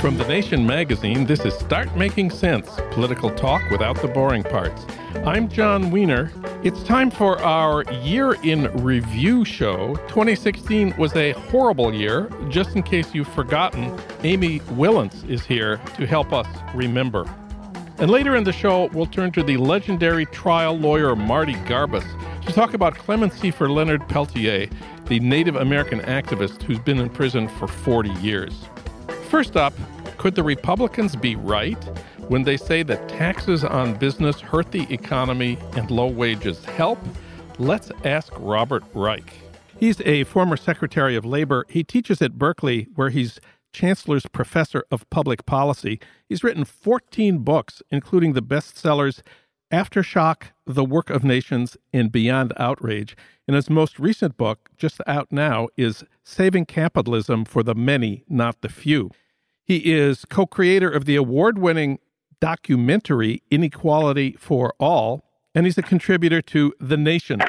From The Nation magazine, this is Start Making Sense, political talk without the boring parts. I'm John Wiener. It's time for our Year in Review show. 2016 was a horrible year. Just in case you've forgotten, Amy Wilentz is here to help us remember. And later in the show, we'll turn to the legendary trial lawyer Marty Garbus to talk about clemency for Leonard Peltier, the Native American activist who's been in prison for 40 years. First up, could the Republicans be right when they say that taxes on business hurt the economy and low wages help? Let's ask Robert Reich. He's a former Secretary of Labor. He teaches at Berkeley, where he's Chancellor's Professor of Public Policy. He's written 14 books, including the bestsellers Aftershock, The Work of Nations, and Beyond Outrage. And his most recent book, just out now, is Saving Capitalism for the Many, Not the Few. He is co-creator of the award-winning documentary Inequality for All, and he's a contributor to The Nation.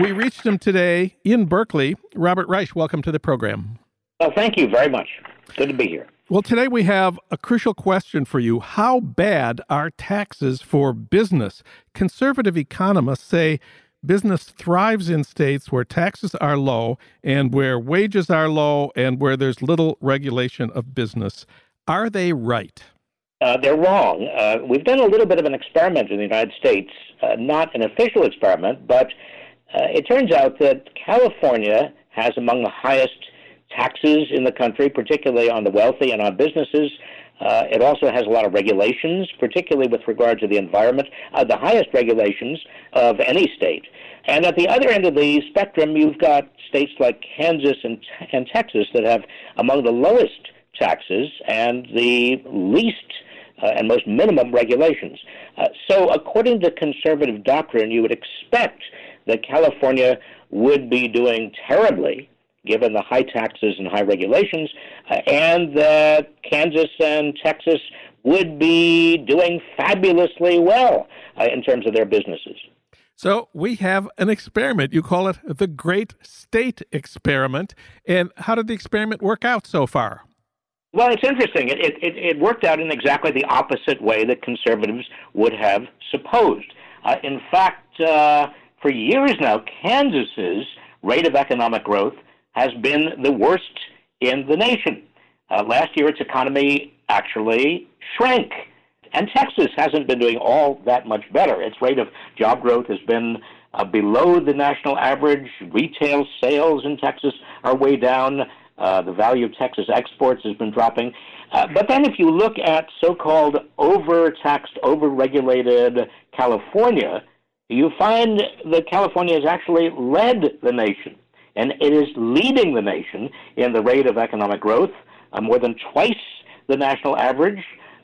We reached him today in Berkeley. Robert Reich, welcome to the program. Well, thank you very much. Good to be here. Well, today we have a crucial question for you. How bad are taxes for business? Conservative economists say business thrives in states where taxes are low and where wages are low and where there's little regulation of business. Are they right? They're wrong. We've done a little bit of an experiment in the United States, not an official experiment, but it turns out that California has among the highest taxes in the country, particularly on the wealthy and on businesses. It also has a lot of regulations, particularly with regard to the environment, the highest regulations of any state. And at the other end of the spectrum, you've got states like Kansas and Texas that have among the lowest taxes and the least and most minimum regulations. So according to conservative doctrine, you would expect that California would be doing terribly given the high taxes and high regulations, and that Kansas and Texas would be doing fabulously well in terms of their businesses. So we have an experiment. You call it the Great State Experiment. And how did the experiment work out so far? Well, it's interesting. It worked out in exactly the opposite way that conservatives would have supposed. In fact, for years now, Kansas's rate of economic growth has been the worst in the nation. Last year, its economy actually shrank. And Texas hasn't been doing all that much better. Its rate of job growth has been below the national average. Retail sales in Texas are way down. The value of Texas exports has been dropping. But then if you look at so-called overtaxed, overregulated California, you find that California has actually led the nation. And it is leading the nation in the rate of economic growth, more than twice the national average.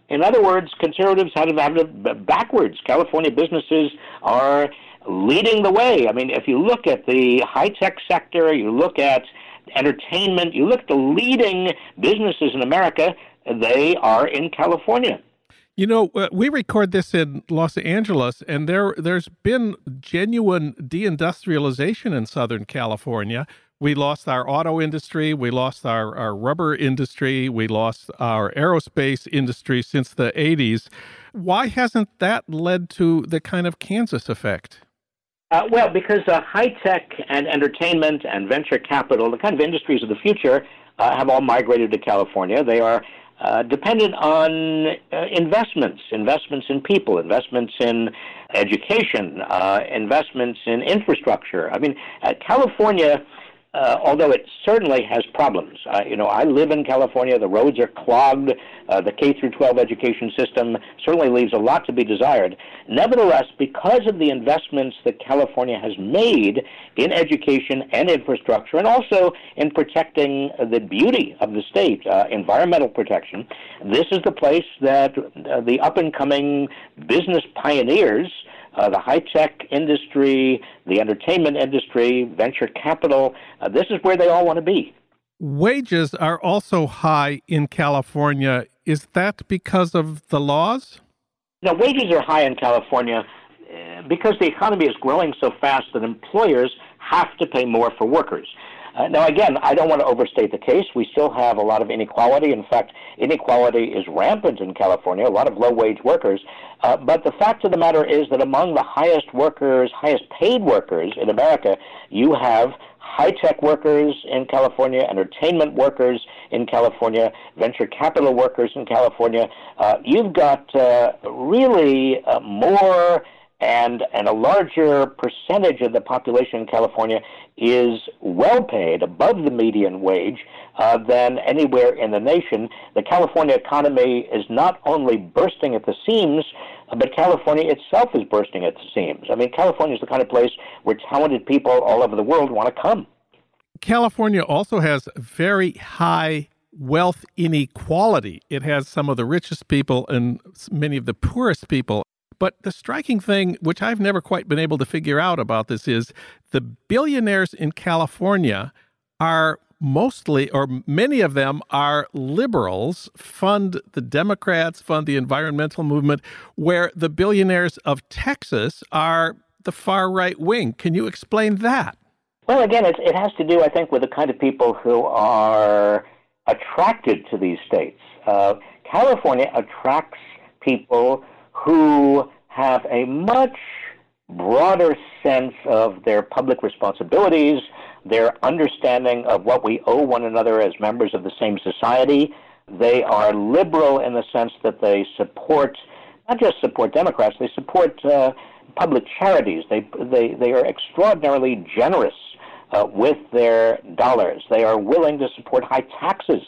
In other words, conservatives have it backwards. California businesses are leading the way. I mean, if you look at the high-tech sector, you look at entertainment, you look at the leading businesses in America, they are in California. You know, we record this in Los Angeles, and there's been genuine deindustrialization in Southern California. We lost our auto industry. We lost our rubber industry. We lost our aerospace industry since the 80s. Why hasn't that led to the kind of Kansas effect? Well, because high-tech and entertainment and venture capital, the kind of industries of the future, have all migrated to California. They are dependent on investments in people, investments in education, investments in infrastructure. I mean, California, although it certainly has problems. You know, I live in California. The roads are clogged. The K-12 education system certainly leaves a lot to be desired. Nevertheless, because of the investments that California has made in education and infrastructure, and also in protecting the beauty of the state, environmental protection, this is the place that the up-and-coming business pioneers, the high-tech industry, the entertainment industry, venture capital, this is where they all want to be. Wages are also high in California. Is that because of the laws? No, wages are high in California because the economy is growing so fast that employers have to pay more for workers. Now, again, I don't want to overstate the case. We still have a lot of inequality. In fact, inequality is rampant in California, a lot of low-wage workers. But the fact of the matter is that among the highest paid workers in America, you have high-tech workers in California, entertainment workers in California, venture capital workers in California. You've got really more... And a larger percentage of the population in California is well paid, above the median wage, than anywhere in the nation. The California economy is not only bursting at the seams, but California itself is bursting at the seams. I mean, California is the kind of place where talented people all over the world want to come. California also has very high wealth inequality. It has some of the richest people and many of the poorest people. But the striking thing, which I've never quite been able to figure out about this, is the billionaires in California are mostly, or many of them are liberals, fund the Democrats, fund the environmental movement, where the billionaires of Texas are the far right wing. Can you explain that? Well, again, it has to do, I think, with the kind of people who are attracted to these states. California attracts people who have a much broader sense of their public responsibilities, their understanding of what we owe one another as members of the same society. They are liberal in the sense that they support, not just support Democrats, they support public charities. They are extraordinarily generous with their dollars. They are willing to support high taxes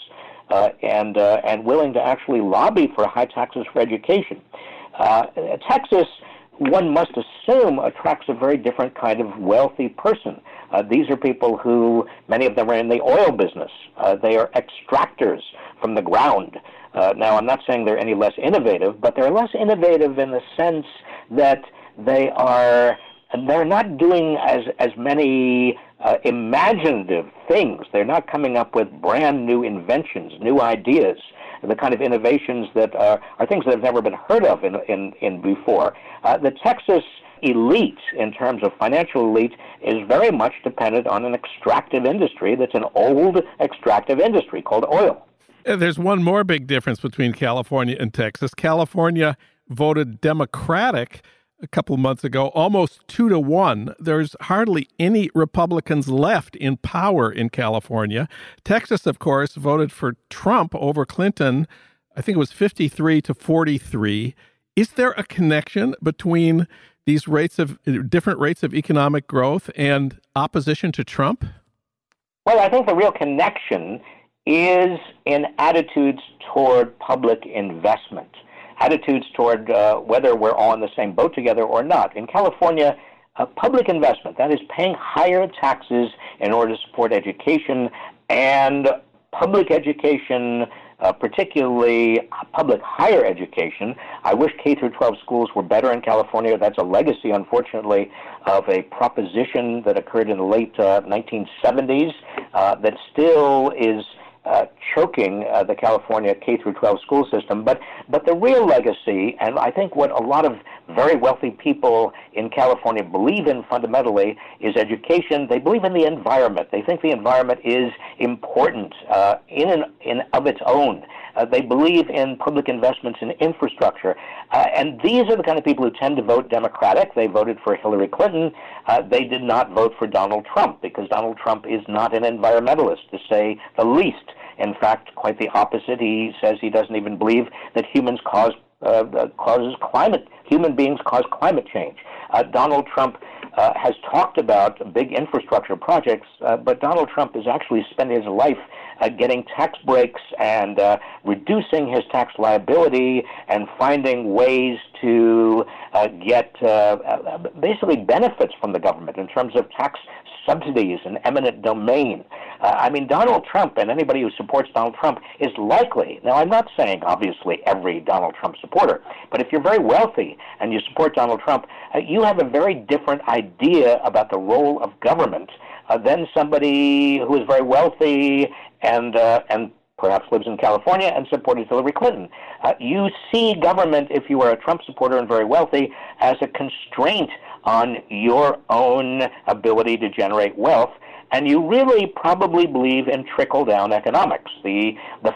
and willing to actually lobby for high taxes for education. Texas, one must assume, attracts a very different kind of wealthy person. These are people who, many of them are in the oil business. They are extractors from the ground. Now, I'm not saying they're any less innovative, but they're less innovative in the sense that they're not doing as many imaginative things. They're not coming up with brand new inventions, new ideas, the kind of innovations that are things that have never been heard of in before. The Texas elite, in terms of financial elite, is very much dependent on an extractive industry that's an old extractive industry called oil. There's one more big difference between California and Texas. California voted Democratic a couple months ago, almost 2-1. There's hardly any Republicans left in power in California. Texas, of course, voted for Trump over Clinton. I think it was 53-43. Is there a connection between these different rates of economic growth and opposition to Trump? Well, I think the real connection is in attitudes toward public investment. Attitudes toward whether we're all in the same boat together or not. In California, public investment, that is paying higher taxes in order to support education and public education particularly public higher education. I wish K-12 schools were better in California. That's a legacy, unfortunately, of a proposition that occurred in the late 1970s that still is choking the California K-12 school system. But the real legacy, and I think what a lot of very wealthy people in California believe in fundamentally, is education. They believe in the environment. They think the environment is important in and of its own. They believe in public investments in infrastructure. And these are the kind of people who tend to vote Democratic. They voted for Hillary Clinton. They did not vote for Donald Trump because Donald Trump is not an environmentalist, to say the least. In fact, quite the opposite. He says he doesn't even believe that humans human beings cause climate change. Donald Trump has talked about big infrastructure projects, but Donald Trump is actually spending his life getting tax breaks and reducing his tax liability and finding ways to get basically benefits from the government in terms of tax subsidies and eminent domain. I mean, Donald Trump and anybody who supports Donald Trump is likely, now I'm not saying obviously every Donald Trump supporter, but if you're very wealthy and you support Donald Trump, you have a very different idea about the role of government than somebody who is very wealthy and perhaps lives in California and supported Hillary Clinton. You see government, if you are a Trump supporter and very wealthy, as a constraint on your own ability to generate wealth, and you really probably believe in trickle-down economics, the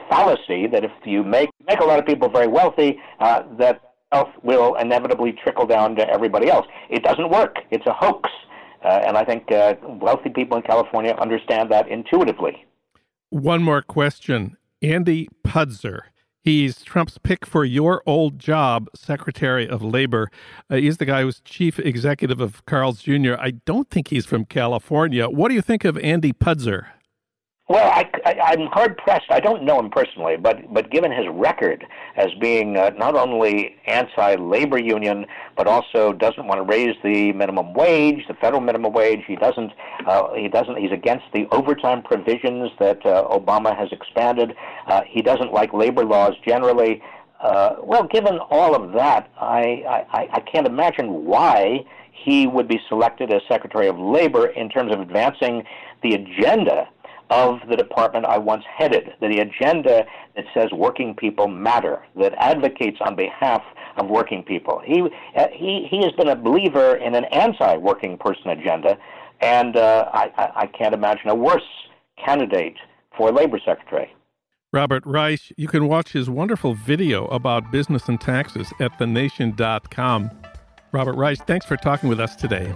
fallacy that if you make a lot of people very wealthy, that wealth will inevitably trickle down to everybody else. It doesn't work. It's a hoax, and I think wealthy people in California understand that intuitively. One more question. Andy Puzder, he's Trump's pick for your old job, Secretary of Labor. He's the guy who's chief executive of Carl's Jr. I don't think he's from California. What do you think of Andy Puzder? Well, I'm hard-pressed. I don't know him personally, but given his record as being not only anti-labor union, but also doesn't want to raise the minimum wage, the federal minimum wage. He doesn't. He's against the overtime provisions that Obama has expanded. He doesn't like labor laws generally. Well, given all of that, I can't imagine why he would be selected as Secretary of Labor in terms of advancing the agenda of the department I once headed, the agenda that says working people matter, that advocates on behalf of working people. He has been a believer in an anti-working person agenda, and I can't imagine a worse candidate for labor secretary. Robert Reich, you can watch his wonderful video about business and taxes at thenation.com. Robert Reich, thanks for talking with us today.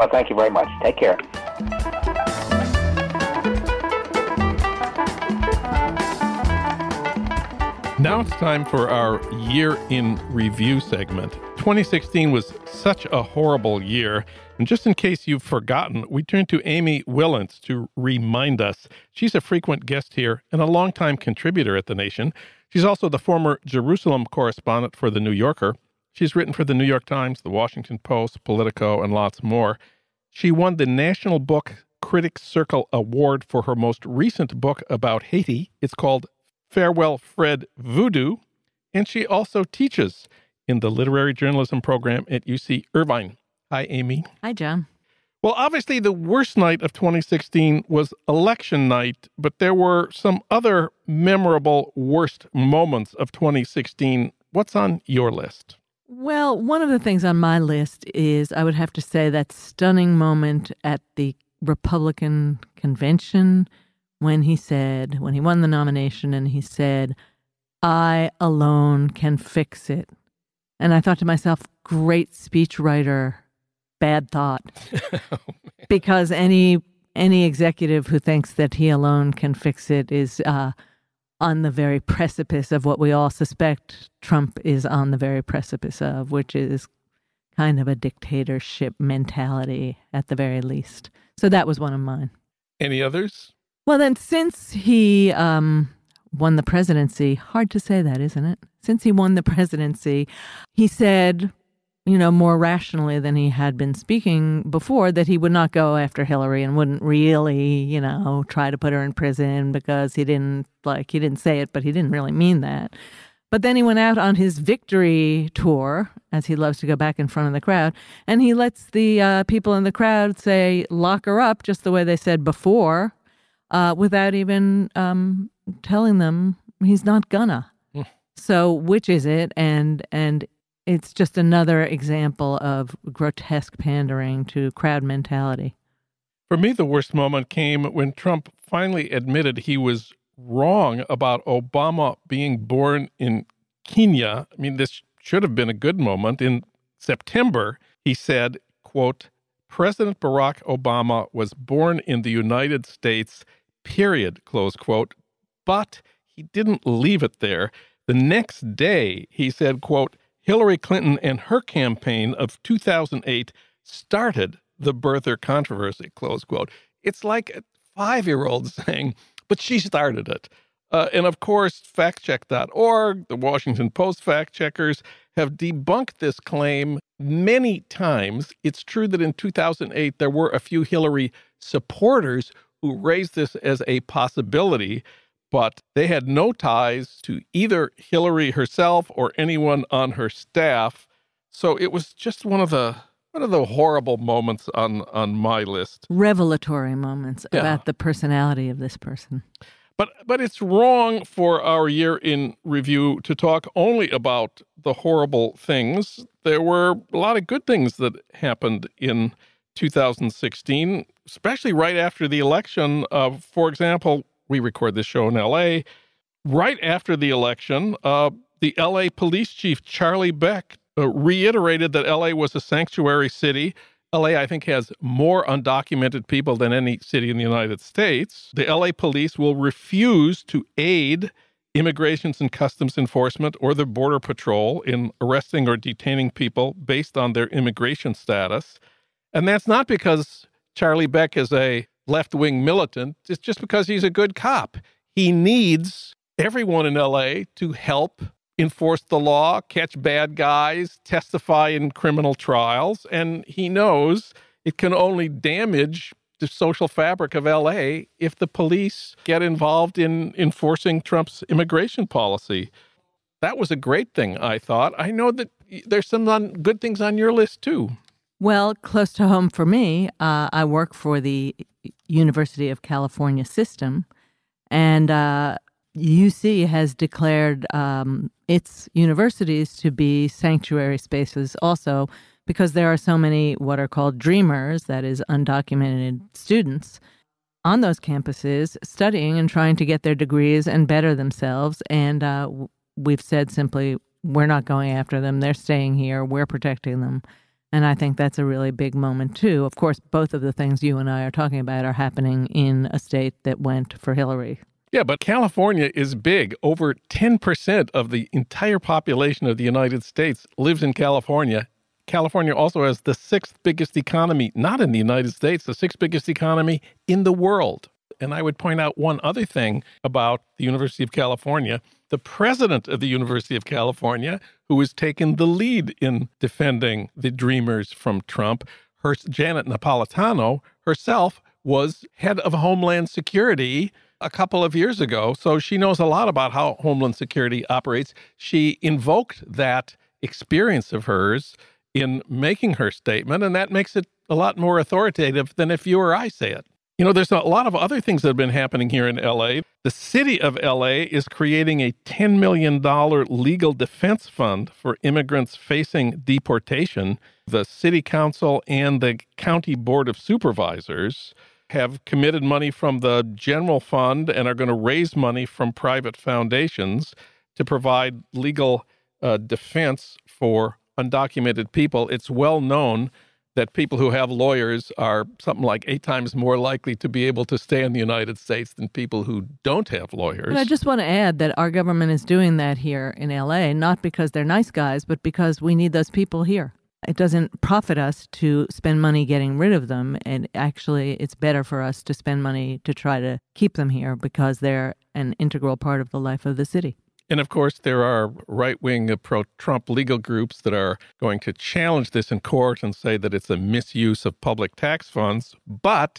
Well, thank you very much. Take care. Now it's time for our Year in Review segment. 2016 was such a horrible year. And just in case you've forgotten, we turned to Amy Wilentz to remind us. She's a frequent guest here and a longtime contributor at The Nation. She's also the former Jerusalem correspondent for The New Yorker. She's written for The New York Times, The Washington Post, Politico, and lots more. She won the National Book Critics Circle Award for her most recent book about Haiti. It's called Farewell Fred Voodoo, and she also teaches in the literary journalism program at UC Irvine. Hi, Amy. Hi, John. Well, obviously the worst night of 2016 was election night, but there were some other memorable worst moments of 2016. What's on your list? Well, one of the things on my list is, I would have to say, that stunning moment at the Republican convention when he won the nomination and he said, "I alone can fix it." And I thought to myself, great speechwriter, bad thought. Because any executive who thinks that he alone can fix it is on the very precipice of what we all suspect Trump is on the very precipice of, which is kind of a dictatorship mentality at the very least. So that was one of mine. Any others? Well, then, since he won the presidency, hard to say that, isn't it? Since he won the presidency, he said, you know, more rationally than he had been speaking before, that he would not go after Hillary and wouldn't really, you know, try to put her in prison because he didn't say it, but he didn't really mean that. But then he went out on his victory tour, as he loves to go back in front of the crowd, and he lets the people in the crowd say, lock her up, just the way they said before, without even telling them he's not gonna. Yeah. So which is it? And it's just another example of grotesque pandering to crowd mentality. For me, the worst moment came when Trump finally admitted he was wrong about Obama being born in Kenya. I mean, this should have been a good moment. In September, he said, quote, President Barack Obama was born in the United States, period, close quote. But he didn't leave it there. The next day, he said, quote, Hillary Clinton and her campaign of 2008 started the birther controversy, close quote. It's like a 5-year-old saying, but she started it. And of course, factcheck.org, the Washington Post fact checkers have debunked this claim many times. It's true that in 2008, there were a few Hillary supporters who raised this as a possibility, but they had no ties to either Hillary herself or anyone on her staff. So it was just one of the horrible moments on my list. Revelatory moments about the personality of this person. But it's wrong for our year in review to talk only about the horrible things. There were a lot of good things that happened in 2016, especially right after the election. For example, we record this show in L.A. Right after the election, the L.A. police chief, Charlie Beck, reiterated that L.A. was a sanctuary city. L.A., I think, has more undocumented people than any city in the United States. The L.A. police will refuse to aid Immigration and Customs Enforcement or the Border Patrol in arresting or detaining people based on their immigration status. And that's not because Charlie Beck is a left-wing militant. It's just because he's a good cop. He needs everyone in L.A. to help enforce the law, catch bad guys, testify in criminal trials, and he knows it can only damage the social fabric of L.A. if the police get involved in enforcing Trump's immigration policy. That was a great thing, I thought. I know that there's some good things on your list, too. Well, close to home for me, I work for the University of California system, and UC has declared its universities to be sanctuary spaces also because there are so many what are called dreamers, that is, undocumented students, on those campuses studying and trying to get their degrees and better themselves. And we've said simply, we're not going after them. They're staying here. We're protecting them. And I think that's a really big moment, too. Of course, both of the things you and I are talking about are happening in a state that went for Hillary. Yeah, but California is big. Over 10% of the entire population of the United States lives in California. California also has the 6th biggest economy, not in the United States, the 6th biggest economy in the world. And I would point out one other thing about the University of California. The president of the University of California, who has taken the lead in defending the Dreamers from Trump, Janet Napolitano herself was head of Homeland Security a couple of years ago, so she knows a lot about how Homeland Security operates. She invoked that experience of hers in making her statement, and that makes it a lot more authoritative than if you or I say it. You know, there's a lot of other things that have been happening here in L.A. The city of L.A. is creating a $10 million legal defense fund for immigrants facing deportation. The city council and the county board of supervisors have committed money from the general fund and are going to raise money from private foundations to provide legal defense for undocumented people. It's well known that people who have lawyers are something like 8 times more likely to be able to stay in the United States than people who don't have lawyers. And I just want to add that our government is doing that here in L.A., not because they're nice guys, but because we need those people here. It doesn't profit us to spend money getting rid of them, and actually it's better for us to spend money to try to keep them here because they're an integral part of the life of the city. And of course, there are right-wing pro-Trump legal groups that are going to challenge this in court and say that it's a misuse of public tax funds. But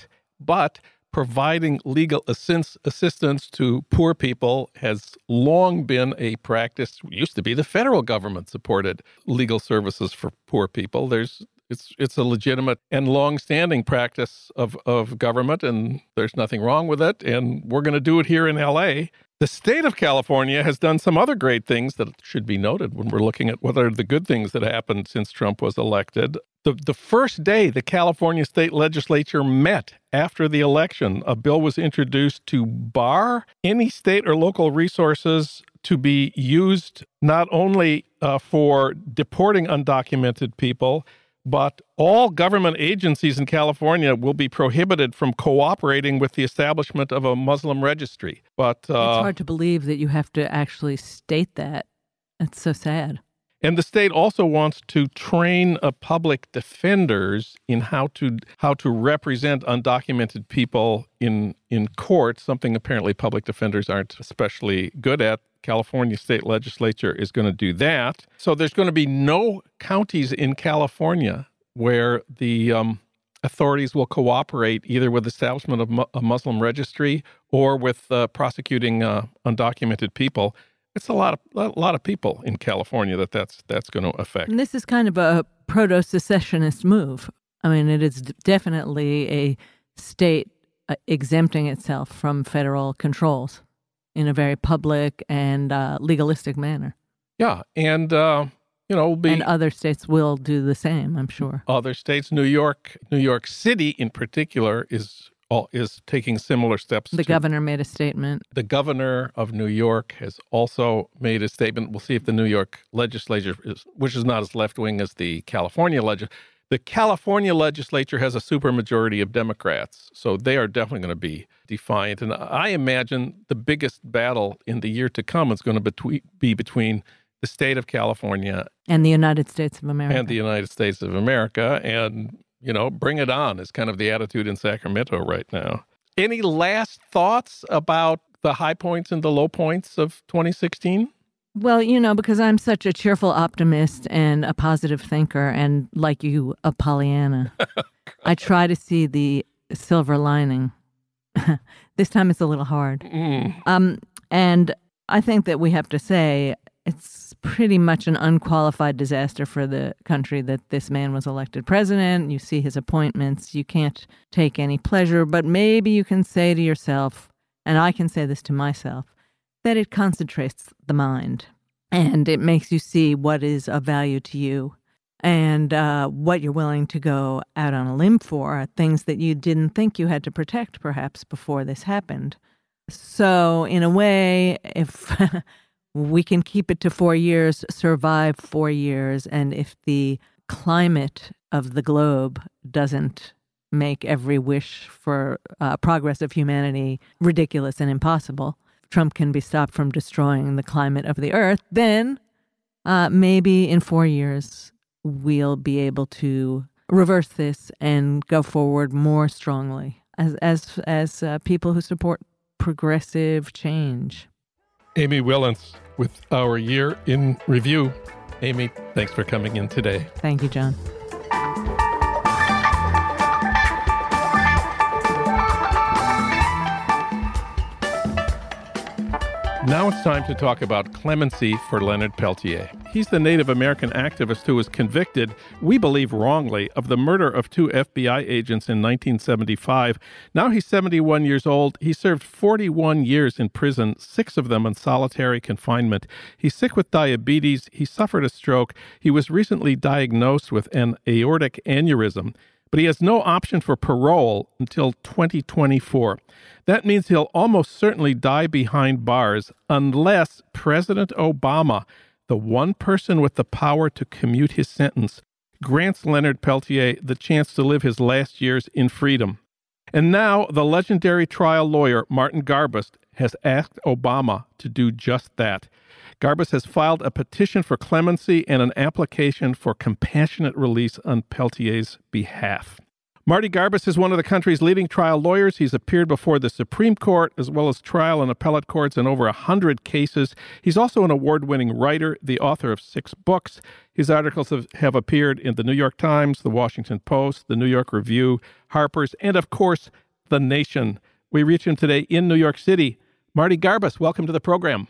providing legal assistance to poor people has long been a practice. It used to be the federal government supported legal services for poor people. It's a legitimate and longstanding practice of government, and there's nothing wrong with it. And we're going to do it here in L.A. The state of California has done some other great things that should be noted when we're looking at what are the good things that happened since Trump was elected. The first day the California state legislature met after the election, a bill was introduced to bar any state or local resources to be used not only for deporting undocumented people, but all government agencies in California will be prohibited from cooperating with the establishment of a Muslim registry. But it's hard to believe that you have to actually state that. It's so sad. And the state also wants to train public defenders in how to represent undocumented people in court, something apparently public defenders aren't especially good at. California state legislature is going to do that. So there's going to be no counties in California where the authorities will cooperate either with the establishment of a Muslim registry or with prosecuting undocumented people. It's a lot of people in California that's going to affect. And this is kind of a proto-secessionist move. I mean, it is definitely a state exempting itself from federal controls in a very public and legalistic manner. Yeah, and and other states will do the same, I'm sure. Other states, New York City in particular, is taking similar steps. The governor made a statement. The governor of New York has also made a statement. We'll see if the New York legislature, which is not as left-wing as the California legislature. The California legislature has a supermajority of Democrats, so they are definitely going to be defiant. And I imagine the biggest battle in the year to come is going to be between the state of California and the United States of America. And, bring it on is kind of the attitude in Sacramento right now. Any last thoughts about the high points and the low points of 2016? Well, because I'm such a cheerful optimist and a positive thinker and, like you, a Pollyanna, I try to see the silver lining. This time it's a little hard. And I think that we have to say it's pretty much an unqualified disaster for the country that this man was elected president. You see his appointments. You can't take any pleasure. But maybe you can say to yourself, and I can say this to myself, that it concentrates the mind and it makes you see what is of value to you and what you're willing to go out on a limb for, things that you didn't think you had to protect perhaps before this happened. So in a way, if we can keep it to 4 years, survive 4 years, and if the climate of the globe doesn't make every wish for progress of humanity ridiculous and impossible, Trump can be stopped from destroying the climate of the earth, then maybe in 4 years we'll be able to reverse this and go forward more strongly as people who support progressive change. Amy Wilentz with our year in review. Amy, thanks for coming in today. Thank you, John. Now it's time to talk about clemency for Leonard Peltier. He's the Native American activist who was convicted, we believe wrongly, of the murder of two FBI agents in 1975. Now he's 71 years old. He served 41 years in prison, 6 of them in solitary confinement. He's sick with diabetes. He suffered a stroke. He was recently diagnosed with an aortic aneurysm. But he has no option for parole until 2024. That means he'll almost certainly die behind bars unless President Obama, the one person with the power to commute his sentence, grants Leonard Peltier the chance to live his last years in freedom. And now the legendary trial lawyer Marty Garbus has asked Obama to do just that. Garbus has filed a petition for clemency and an application for compassionate release on Peltier's behalf. Marty Garbus is one of the country's leading trial lawyers. He's appeared before the Supreme Court, as well as trial and appellate courts in over 100 cases. He's also an award-winning writer, the author of 6 books. His articles have appeared in The New York Times, The Washington Post, The New York Review, Harper's, and, of course, The Nation. We reach him today in New York City. Marty Garbus, welcome to the program.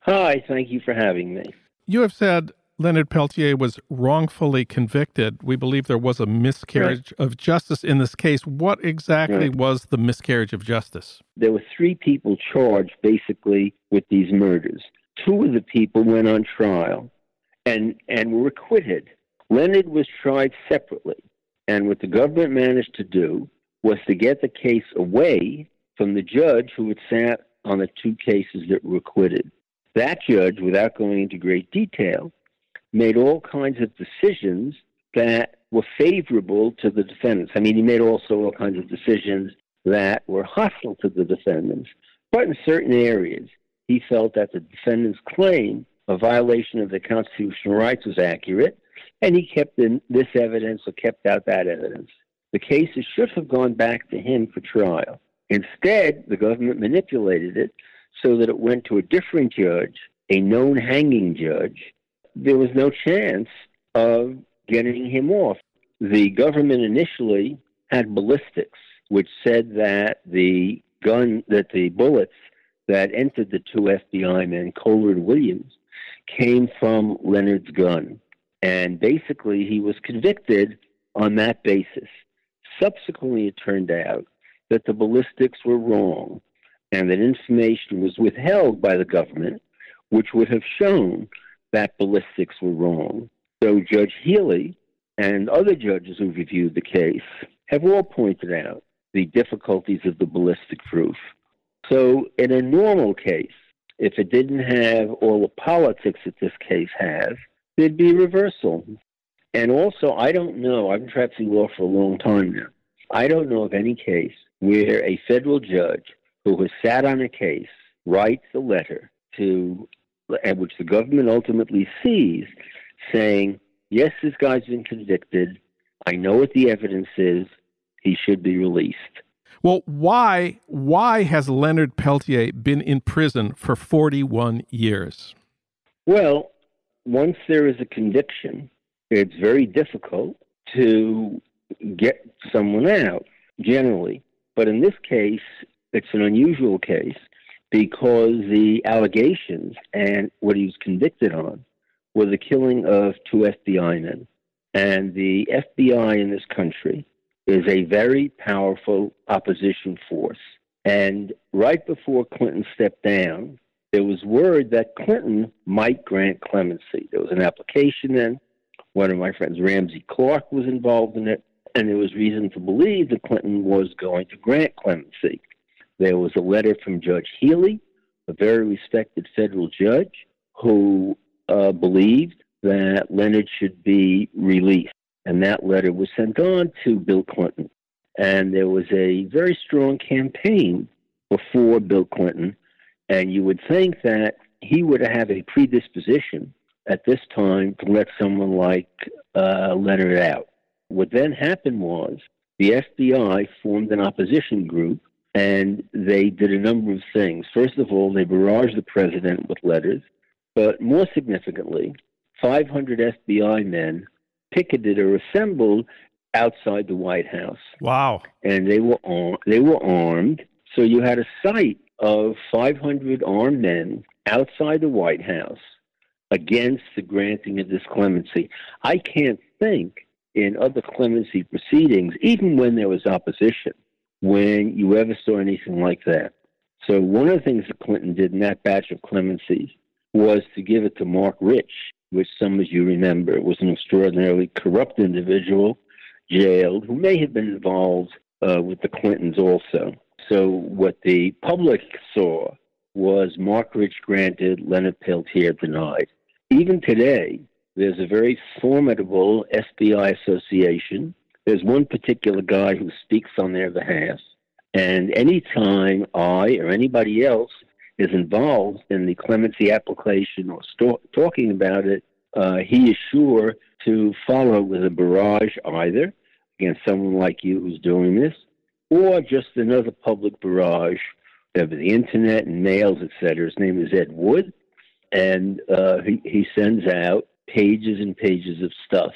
Hi, thank you for having me. You have said Leonard Peltier was wrongfully convicted. We believe there was a miscarriage of justice in this case. What exactly was the miscarriage of justice? There were 3 people charged, basically, with these murders. 2 of the people went on trial and were acquitted. Leonard was tried separately. And what the government managed to do was to get the case away from the judge who had sat on the 2 cases that were acquitted. That judge, without going into great detail, made all kinds of decisions that were favorable to the defendants. I mean, he made also all kinds of decisions that were hostile to the defendants. But in certain areas, he felt that the defendants' claim of violation of their constitutional rights was accurate, and he kept in this evidence or kept out that evidence. The cases should have gone back to him for trial. Instead, the government manipulated it so that it went to a different judge, a known hanging judge. There was no chance of getting him off. The government initially had ballistics, which said that the bullets that entered the 2 FBI men, Kohler and Williams, came from Leonard's gun. And basically, he was convicted on that basis. Subsequently, it turned out that the ballistics were wrong and that information was withheld by the government, which would have shown that ballistics were wrong. So Judge Healy and other judges who reviewed the case have all pointed out the difficulties of the ballistic proof. So in a normal case, if it didn't have all the politics that this case has, there'd be reversal. And also, I don't know, I've been practicing law for a long time now, I don't know of any case where a federal judge who has sat on a case writes a letter to, at which the government ultimately sees, saying, yes, this guy's been convicted. I know what the evidence is. He should be released. Well, why has Leonard Peltier been in prison for 41 years? Well, once there is a conviction, it's very difficult to get someone out, generally. But in this case, it's an unusual case, because the allegations and what he was convicted on were the killing of 2 FBI men. And the FBI in this country is a very powerful opposition force. And right before Clinton stepped down, there was word that Clinton might grant clemency. There was an application then. One of my friends, Ramsey Clark, was involved in it. And there was reason to believe that Clinton was going to grant clemency. There was a letter from Judge Healy, a very respected federal judge, who believed that Leonard should be released. And that letter was sent on to Bill Clinton. And there was a very strong campaign before Bill Clinton. And you would think that he would have a predisposition at this time to let someone like Leonard out. What then happened was the FBI formed an opposition group, and they did a number of things. First of all, they barraged the president with letters. But more significantly, 500 FBI men picketed or assembled outside the White House. Wow. And they were armed. So you had a sight of 500 armed men outside the White House against the granting of this clemency. I can't think in other clemency proceedings, even when there was opposition, when you ever saw anything like that. So one of the things that Clinton did in that batch of clemencies was to give it to Mark Rich, which some of you remember was an extraordinarily corrupt individual jailed who may have been involved with the Clintons also. So what the public saw was Mark Rich granted, Leonard Peltier denied. Even today, there's a very formidable FBI association. There's one particular guy who speaks on their behalf, and any time I or anybody else is involved in the clemency application or talking about it, he is sure to follow with a barrage either against someone like you who's doing this, or just another public barrage over the internet and mails, et cetera. His name is Ed Wood, and he sends out pages and pages of stuff.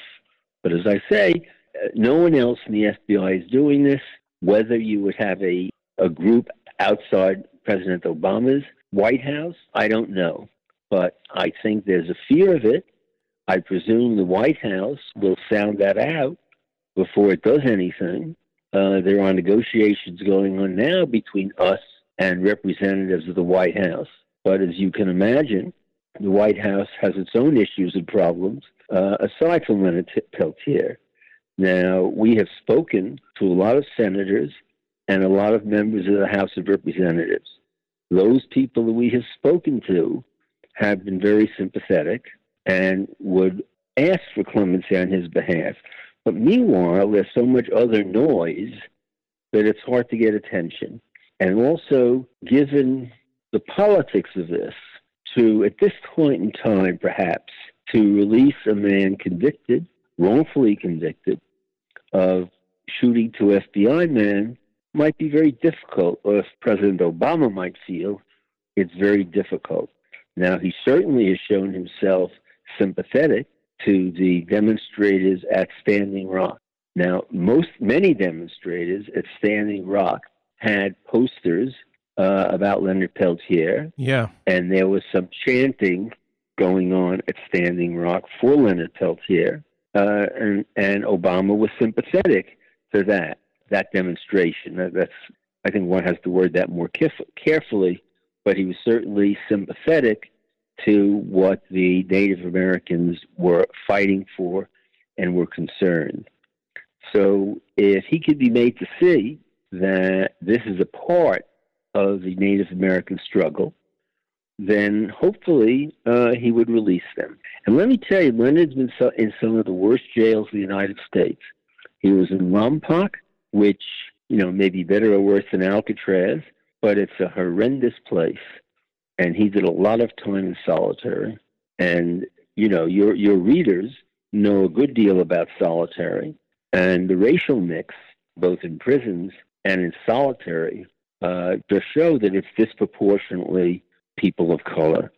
But as I say, no one else in the FBI is doing this. Whether you would have a group outside President Obama's White House, I don't know. But I think there's a fear of it. I presume the White House will sound that out before it does anything. There are negotiations going on now between us and representatives of the White House. But as you can imagine, the White House has its own issues and problems, aside from Leonard Peltier. Now, we have spoken to a lot of senators and a lot of members of the House of Representatives. Those people that we have spoken to have been very sympathetic and would ask for clemency on his behalf. But meanwhile, there's so much other noise that it's hard to get attention. And also, given the politics of this, to, at this point in time, perhaps, to release a man convicted, wrongfully convicted, of shooting two FBI men might be very difficult, or if President Obama might feel it's very difficult. Now, he certainly has shown himself sympathetic to the demonstrators at Standing Rock. Now, many demonstrators at Standing Rock had posters about Leonard Peltier. Yeah. And there was some chanting going on at Standing Rock for Leonard Peltier. And Obama was sympathetic to that demonstration. That's, I think one has to word that more carefully, but he was certainly sympathetic to what the Native Americans were fighting for and were concerned. So if he could be made to see that this is a part of the Native American struggle, then hopefully he would release them. And let me tell you, Leonard's been in some of the worst jails in the United States. He was in Lompoc, which, you know, may be better or worse than Alcatraz, but it's a horrendous place. And he did a lot of time in solitary. And, you know, your readers know a good deal about solitary. And the racial mix, both in prisons and in solitary, just show that it's disproportionately people of color.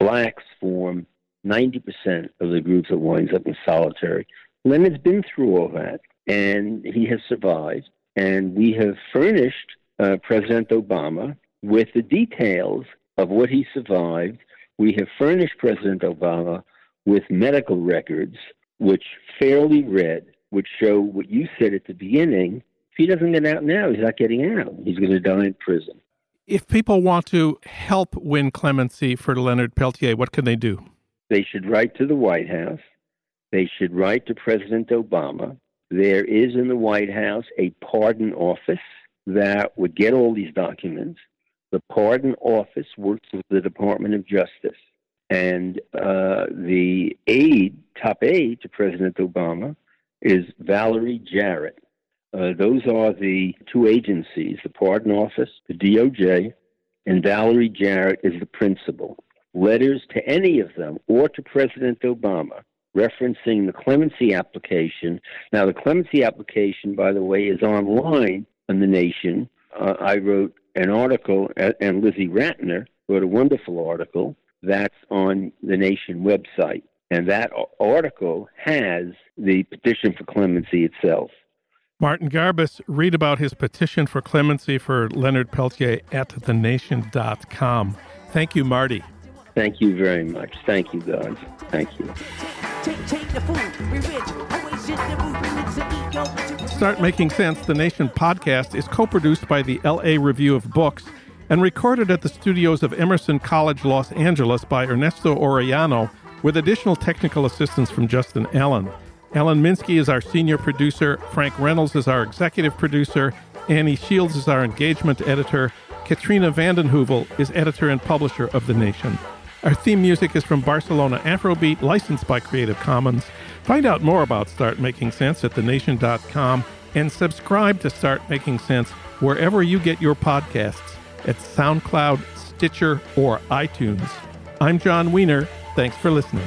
Blacks form 90% of the group that winds up in solitary. Leonard's been through all that, and he has survived. And we have furnished President Obama with the details of what he survived. We have furnished President Obama with medical records, which fairly read would show what you said at the beginning. If he doesn't get out now, he's not getting out. He's going to die in prison. If people want to help win clemency for Leonard Peltier, what can they do? They should write to the White House. They should write to President Obama. There is in the White House a pardon office that would get all these documents. The pardon office works with the Department of Justice. And the top aide to President Obama is Valerie Jarrett. Those are the two agencies, the Pardon Office, the DOJ, and Valerie Jarrett is the principal. Letters to any of them or to President Obama referencing the clemency application. Now, the clemency application, by the way, is online on The Nation. I wrote an article, and Lizzie Ratner wrote a wonderful article that's on The Nation website. And that article has the petition for clemency itself. Martin Garbus, read about his petition for clemency for Leonard Peltier at thenation.com. Thank you, Marty. Thank you very much. Thank you, guys. Thank you. Start Making Sense, The Nation podcast, is co-produced by the L.A. Review of Books and recorded at the studios of Emerson College, Los Angeles by Ernesto Orellano, with additional technical assistance from Justin Allen. Alan Minsky is our senior producer, Frank Reynolds is our executive producer, Annie Shields is our engagement editor, Katrina Vandenhoevel is editor and publisher of The Nation. Our theme music is from Barcelona Afrobeat, licensed by Creative Commons. Find out more about Start Making Sense at thenation.com and subscribe to Start Making Sense wherever you get your podcasts, at SoundCloud, Stitcher, or iTunes. I'm John Wiener. Thanks for listening.